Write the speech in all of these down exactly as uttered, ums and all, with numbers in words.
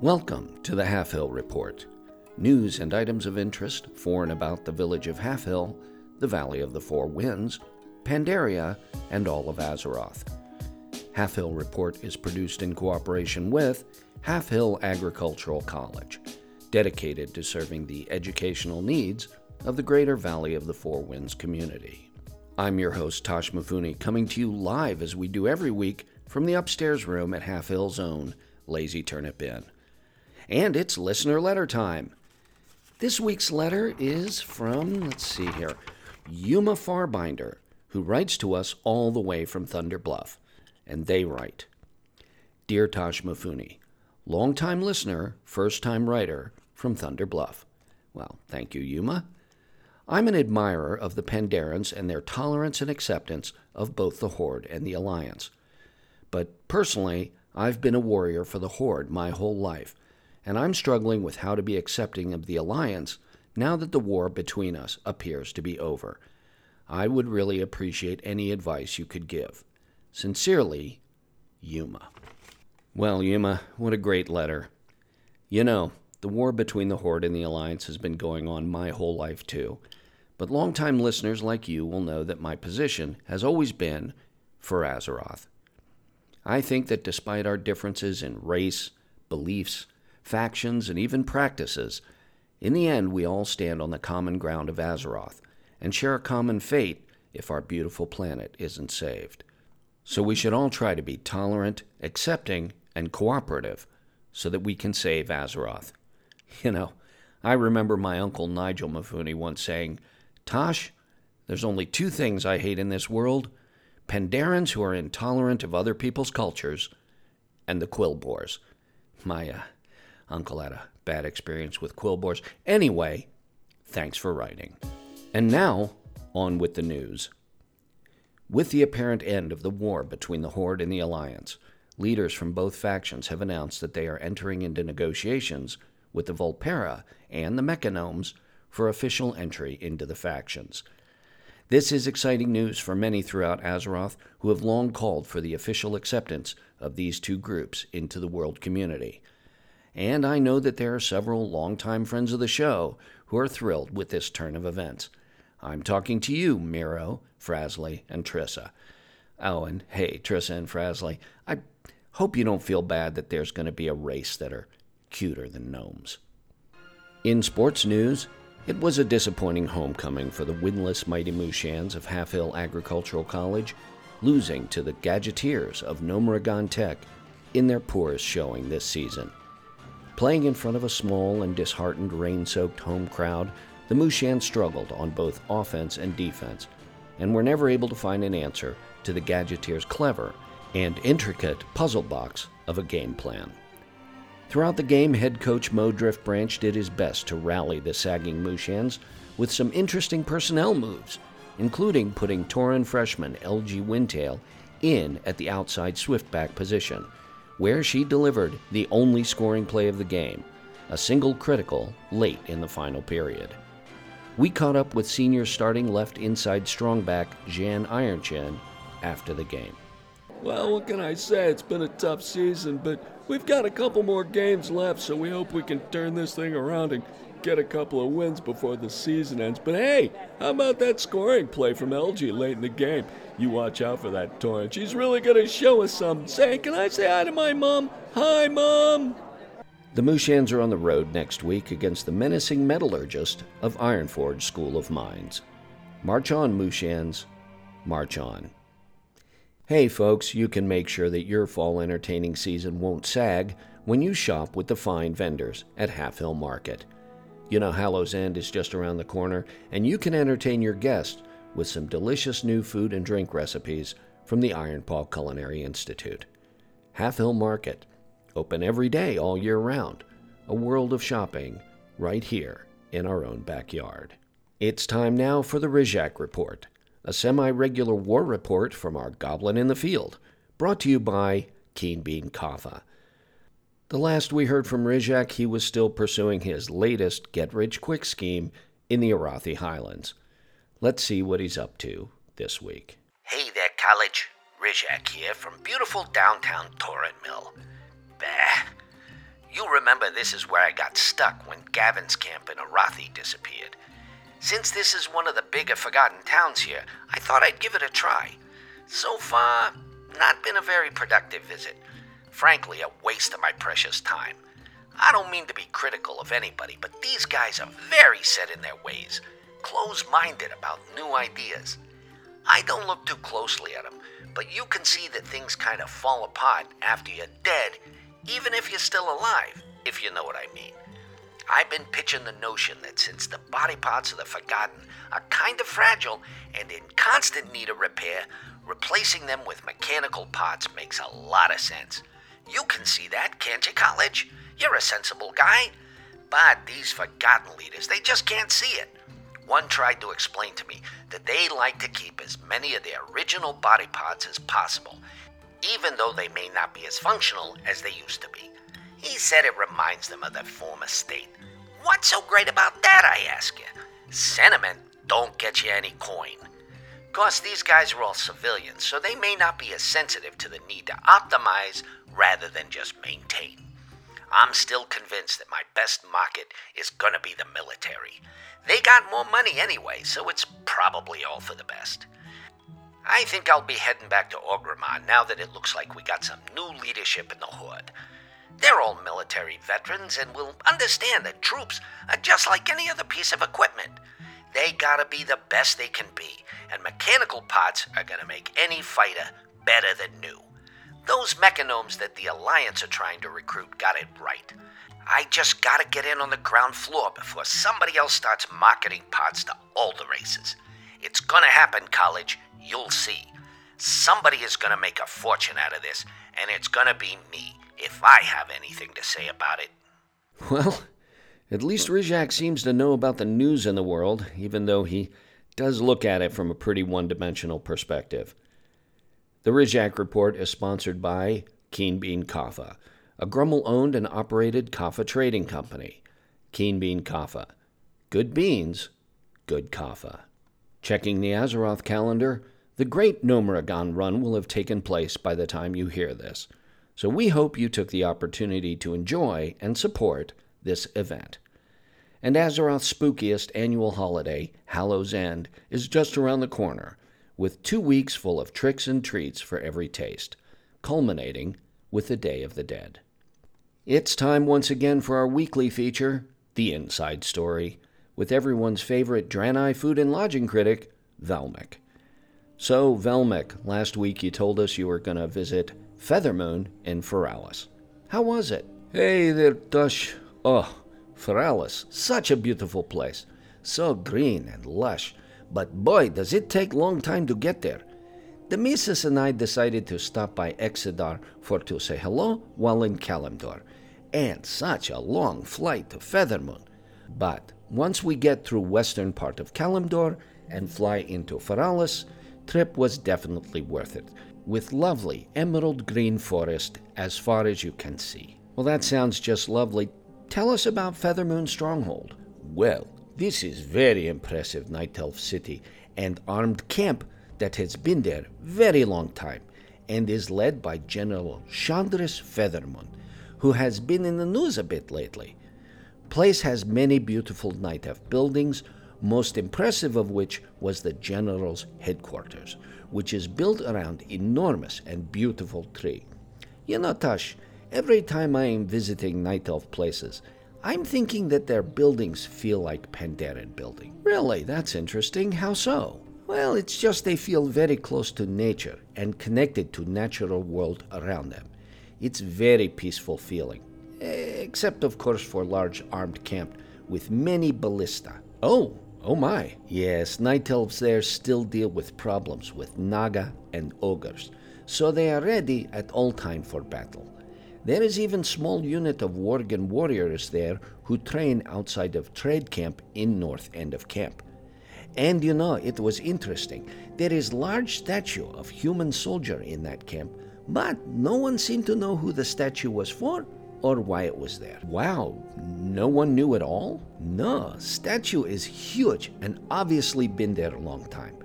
Welcome to the Halfhill Report. News and items of interest for and about the village of Halfhill, the Valley of the Four Winds, Pandaria, and all of Azeroth. Halfhill Report is produced in cooperation with Halfhill Agricultural College, dedicated to serving the educational needs of the greater Valley of the Four Winds community. I'm your host, Toshi Mifune, coming to you live as we do every week from the upstairs room at Halfhill's own Lazy Turnip Inn. And it's listener letter time. This week's letter is from, let's see here, Yuma Farbinder, who writes to us all the way from Thunder Bluff. And they write, Dear Toshi Mifune, longtime listener, first-time writer from Thunder Bluff. Well, thank you, Yuma. I'm an admirer of the Pandarens and their tolerance and acceptance of both the Horde and the Alliance. But personally, I've been a warrior for the Horde my whole life, and I'm struggling with how to be accepting of the Alliance now that the war between us appears to be over. I would really appreciate any advice you could give. Sincerely, Yuma. Well, Yuma, what a great letter. You know, the war between the Horde and the Alliance has been going on my whole life too, but longtime listeners like you will know that my position has always been for Azeroth. I think that despite our differences in race, beliefs, factions, and even practices, in the end we all stand on the common ground of Azeroth and share a common fate if our beautiful planet isn't saved. So we should all try to be tolerant, accepting, and cooperative so that we can save Azeroth. You know, I remember my uncle Nigel Mifune once saying, Tosh, there's only two things I hate in this world, Pandarens who are intolerant of other people's cultures, and the Quillboars. My, uh, Uncle had a bad experience with Quillboars. Anyway, thanks for writing. And now, on with the news. With the apparent end of the war between the Horde and the Alliance, leaders from both factions have announced that they are entering into negotiations with the Volpera and the Mechagnomes for official entry into the factions. This is exciting news for many throughout Azeroth who have long called for the official acceptance of these two groups into the world community. And I know that there are several longtime friends of the show who are thrilled with this turn of events. I'm talking to you, Miro, Frasley, and Trissa. Oh, and hey, Trissa and Frasley, I hope you don't feel bad that there's going to be a race that are cuter than gnomes. In sports news, it was a disappointing homecoming for the winless Mighty Mushans of Halfhill Agricultural College, losing to the Gadgeteers of Nomuragon Tech in their poorest showing this season. Playing in front of a small and disheartened rain-soaked home crowd, the Mushans struggled on both offense and defense, and were never able to find an answer to the Gadgeteers' clever and intricate puzzle box of a game plan. Throughout the game, head coach Mo Driftbranch did his best to rally the sagging Mushans with some interesting personnel moves, including putting Tauren freshman L G Windtail in at the outside swiftback position, where she delivered the only scoring play of the game, a single critical late in the final period. We caught up with senior starting left inside strongback Jan Ironchin after the game. Well, what can I say? It's been a tough season, but we've got a couple more games left, so we hope we can turn this thing around and get a couple of wins before the season ends. But hey, how about that scoring play from L G late in the game? You watch out for that Torrent. She's really going to show us something. Say, can I say hi to my mom? Hi, Mom! The Mushans are on the road next week against the menacing metallurgist of Ironforge School of Mines. March on, Mushans. March on. Hey, folks, you can make sure that your fall entertaining season won't sag when you shop with the fine vendors at Halfhill Market. You know, Hallow's End is just around the corner, and you can entertain your guests with some delicious new food and drink recipes from the Iron Paw Culinary Institute. Halfhill Market, open every day all year round. A world of shopping right here in our own backyard. It's time now for the Rizhak Report, a semi-regular war report from our Goblin in the Field, brought to you by Keen Bean Kafa. The last we heard from Rizhak, he was still pursuing his latest get-rich-quick scheme in the Arathi Highlands. Let's see what he's up to this week. Hey there, college. Rizhak here from beautiful downtown Torrent Mill. Bah. You remember this is where I got stuck when Gavin's camp in Arathi disappeared. Since this is one of the bigger forgotten towns here, I thought I'd give it a try. So far, not been a very productive visit. Frankly, a waste of my precious time. I don't mean to be critical of anybody, but these guys are very set in their ways, close-minded about new ideas. I don't look too closely at them, but you can see that things kind of fall apart after you're dead, even if you're still alive, if you know what I mean. I've been pitching the notion that since the body parts of the Forgotten are kind of fragile and in constant need of repair, replacing them with mechanical parts makes a lot of sense. You can see that, can't you, College? You're a sensible guy. But these Forgotten leaders, they just can't see it. One tried to explain to me that they like to keep as many of their original body parts as possible, even though they may not be as functional as they used to be. He said it reminds them of their former state. What's so great about that, I ask you? Sentiment don't get you any coin. Of course, these guys are all civilians, so they may not be as sensitive to the need to optimize rather than just maintain. I'm still convinced that my best market is gonna be the military. They got more money anyway, so it's probably all for the best. I think I'll be heading back to Orgrimmar now that it looks like we got some new leadership in the Horde. They're all military veterans and will understand that troops are just like any other piece of equipment. They gotta be the best they can be, and mechanical parts are gonna make any fighter better than new. Those Mechagnomes that the Alliance are trying to recruit got it right. I just gotta get in on the ground floor before somebody else starts marketing parts to all the races. It's gonna happen, College. You'll see. Somebody is gonna make a fortune out of this, and it's gonna be me, if I have anything to say about it. Well, at least Rizhak seems to know about the news in the world, even though he does look at it from a pretty one-dimensional perspective. The Rizhak Report is sponsored by Keen Bean Kafa, a Grummel-owned and operated Kafa trading company. Keen Bean Kafa. Good beans, good Kafa. Checking the Azeroth calendar, the Great Nomuragon Run will have taken place by the time you hear this, so we hope you took the opportunity to enjoy and support this event. And Azeroth's spookiest annual holiday, Hallow's End, is just around the corner, with two weeks full of tricks and treats for every taste, culminating with the Day of the Dead. It's time once again for our weekly feature, The Inside Story, with everyone's favorite Draenei food and lodging critic, Velmec. So, Velmec, last week you told us you were going to visit Feathermoon in Feralis. How was it? Hey there, Tosh. Oh, Feralis, such a beautiful place. So green and lush. But boy, does it take long time to get there. Demesis and I decided to stop by Exodar for to say hello while in Kalimdor. And such a long flight to Feathermoon. But once we get through western part of Kalimdor and fly into Feralis, trip was definitely worth it, with lovely emerald green forest as far as you can see. Well, that sounds just lovely. Tell us about Feathermoon Stronghold. Well, this is very impressive Night Elf city and armed camp that has been there very long time and is led by General Chandris Feathermoon, who has been in the news a bit lately. Place has many beautiful Night Elf buildings, most impressive of which was the General's headquarters, which is built around enormous and beautiful tree. You know, Tosh, every time I am visiting Night Elf places, I'm thinking that their buildings feel like Pandaren building. Really? That's interesting. How so? Well, it's just they feel very close to nature and connected to natural world around them. It's very peaceful feeling. Except, of course, for large armed camp with many ballista. Oh, oh my. Yes, Night Elves there still deal with problems with Naga and ogres, so they are ready at all time for battle. There is even small unit of Worgen warriors there who train outside of trade camp in north end of camp. And you know, it was interesting. There is large statue of human soldier in that camp, but no one seemed to know who the statue was for or why it was there. Wow, no one knew at all? No, statue is huge and obviously been there a long time.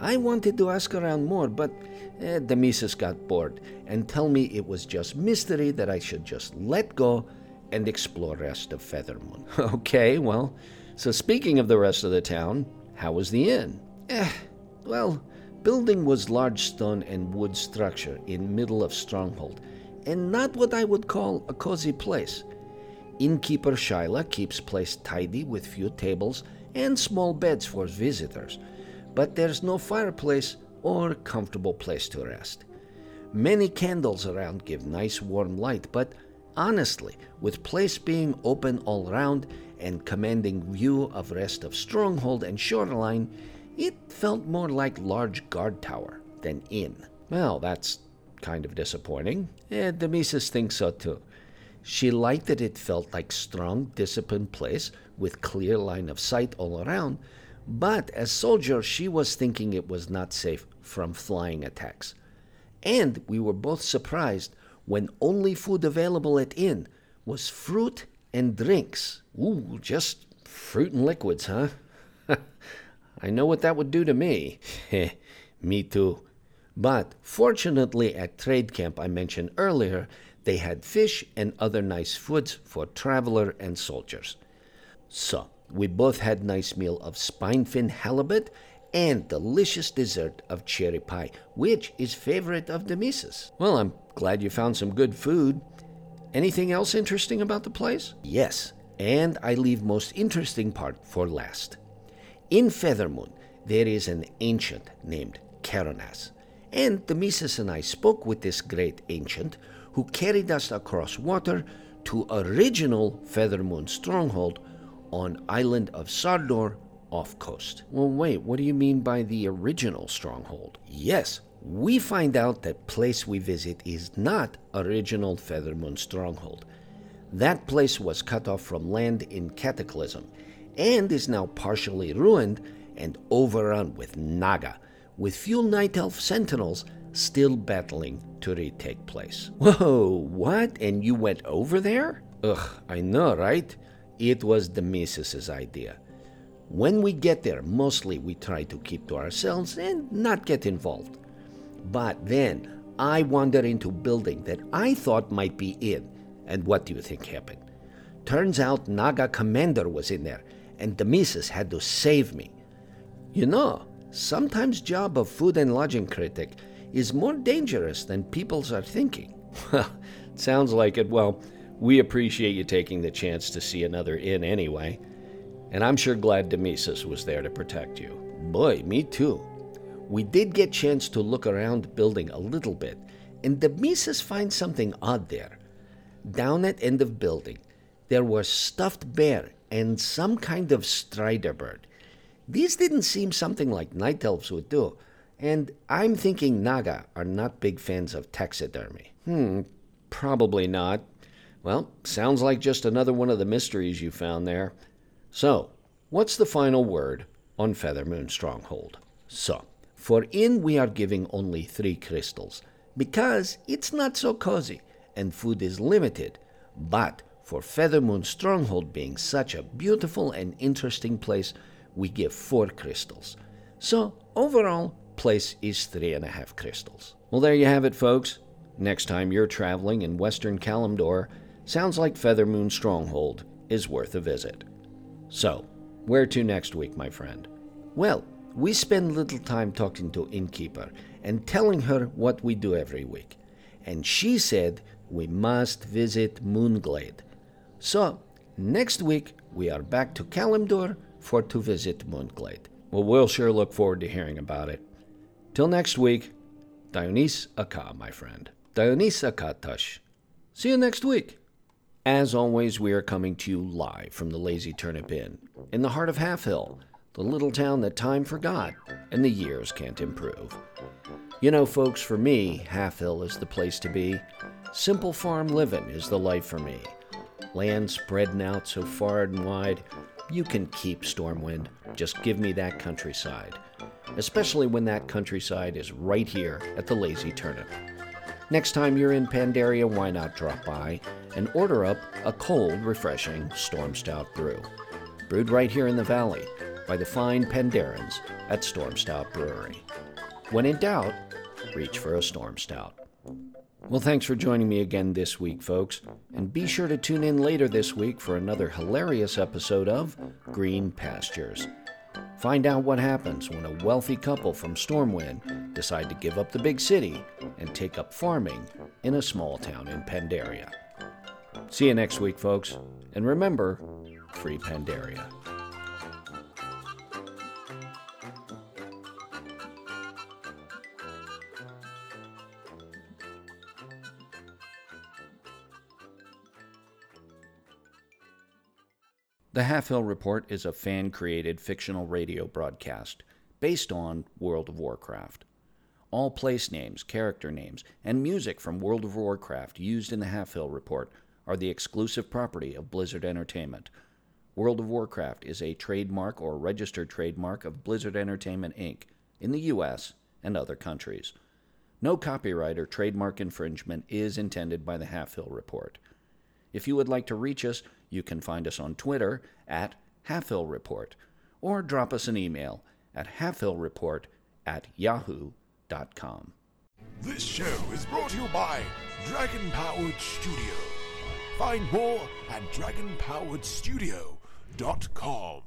I wanted to ask around more, but eh, Demesis got bored and tell me it was just mystery that I should just let go and explore rest of Feathermoon. Okay, well, so speaking of the rest of the town, how was the inn? Eh, well, building was large stone and wood structure in middle of Stronghold, and not what I would call a cozy place. Innkeeper Shyla keeps place tidy with few tables and small beds for visitors, but there's no fireplace or comfortable place to rest. Many candles around give nice warm light, but honestly, with place being open all round and commanding view of rest of Stronghold and shoreline, it felt more like large guard tower than inn. Well, that's kind of disappointing, and Demesis thinks so too. She liked that it felt like strong, disciplined place with clear line of sight all around, but as soldier she was thinking it was not safe from flying attacks. And we were both surprised when only food available at inn was fruit and drinks. Ooh, just fruit and liquids, huh? I know what that would do to me. Heh, me too. But fortunately at trade camp I mentioned earlier, they had fish and other nice foods for traveler and soldiers. So, we both had nice meal of spinefin halibut and delicious dessert of cherry pie, which is favorite of Demesis. Well, I'm glad you found some good food. Anything else interesting about the place? Yes, and I leave most interesting part for last. In Feathermoon, there is an ancient named Karonas, and Demesis and I spoke with this great ancient who carried us across water to original Feathermoon Stronghold on island of Sardor, off coast. Well, wait, what do you mean by the original stronghold? Yes, we find out that place we visit is not original Feathermoon Stronghold. That place was cut off from land in Cataclysm and is now partially ruined and overrun with Naga, with few Night Elf sentinels still battling to retake place. Whoa, what? And you went over there? Ugh, I know, right? It was Demesis' idea. When we get there, mostly we try to keep to ourselves and not get involved. But then, I wander into building that I thought might be in, and what do you think happened? Turns out Naga Commander was in there, and Demesis had to save me. You know, sometimes job of food and lodging critic is more dangerous than peoples are thinking. Sounds like it. Well, we appreciate you taking the chance to see another inn anyway. And I'm sure glad Demesis was there to protect you. Boy, me too. We did get chance to look around the building a little bit, and Demesis finds something odd there. Down at end of building, there was stuffed bear and some kind of strider bird. These didn't seem something like Night Elves would do, and I'm thinking Naga are not big fans of taxidermy. Hmm, probably not. Well, sounds like just another one of the mysteries you found there. So, what's the final word on Feathermoon Stronghold? So, for inn we are giving only three crystals, because it's not so cozy and food is limited, but for Feathermoon Stronghold being such a beautiful and interesting place, we give four crystals. So, overall, place is three and a half crystals. Well, there you have it, folks. Next time you're traveling in Western Kalimdor, sounds like Feathermoon Stronghold is worth a visit. So, where to next week, my friend? Well, we spend little time talking to Innkeeper and telling her what we do every week. And she said we must visit Moonglade. So, next week, we are back to Kalimdor for to visit Moonglade. Well, we'll sure look forward to hearing about it. Till next week, Dionys Aka, my friend. Dionys Aka Tush. See you next week. As always, we are coming to you live from the Lazy Turnip Inn, in the heart of Halfhill, the little town that time forgot and the years can't improve. You know, folks, for me, Halfhill is the place to be. Simple farm living is the life for me. Land spreading out so far and wide, you can keep Stormwind. Just give me that countryside, especially when that countryside is right here at the Lazy Turnip. Next time you're in Pandaria, why not drop by and order up a cold, refreshing Storm Stout brew. Brewed right here in the valley by the fine Pandarens at Storm Stout Brewery. When in doubt, reach for a Storm Stout. Well, thanks for joining me again this week, folks, and be sure to tune in later this week for another hilarious episode of Green Pastures. Find out what happens when a wealthy couple from Stormwind decide to give up the big city and take up farming in a small town in Pandaria. See you next week, folks, and remember, free Pandaria. The Halfhill Report is a fan-created fictional radio broadcast based on World of Warcraft. All place names, character names, and music from World of Warcraft used in the Halfhill Report are the exclusive property of Blizzard Entertainment. World of Warcraft is a trademark or registered trademark of Blizzard Entertainment, Incorporated in the U S and other countries. No copyright or trademark infringement is intended by the Halfhill Report. If you would like to reach us, you can find us on Twitter at Halfhill Report, or drop us an email at halfhill report at yahoo dot com. This show is brought to you by Dragon Powered Studio. Find more at dragon powered studio dot com.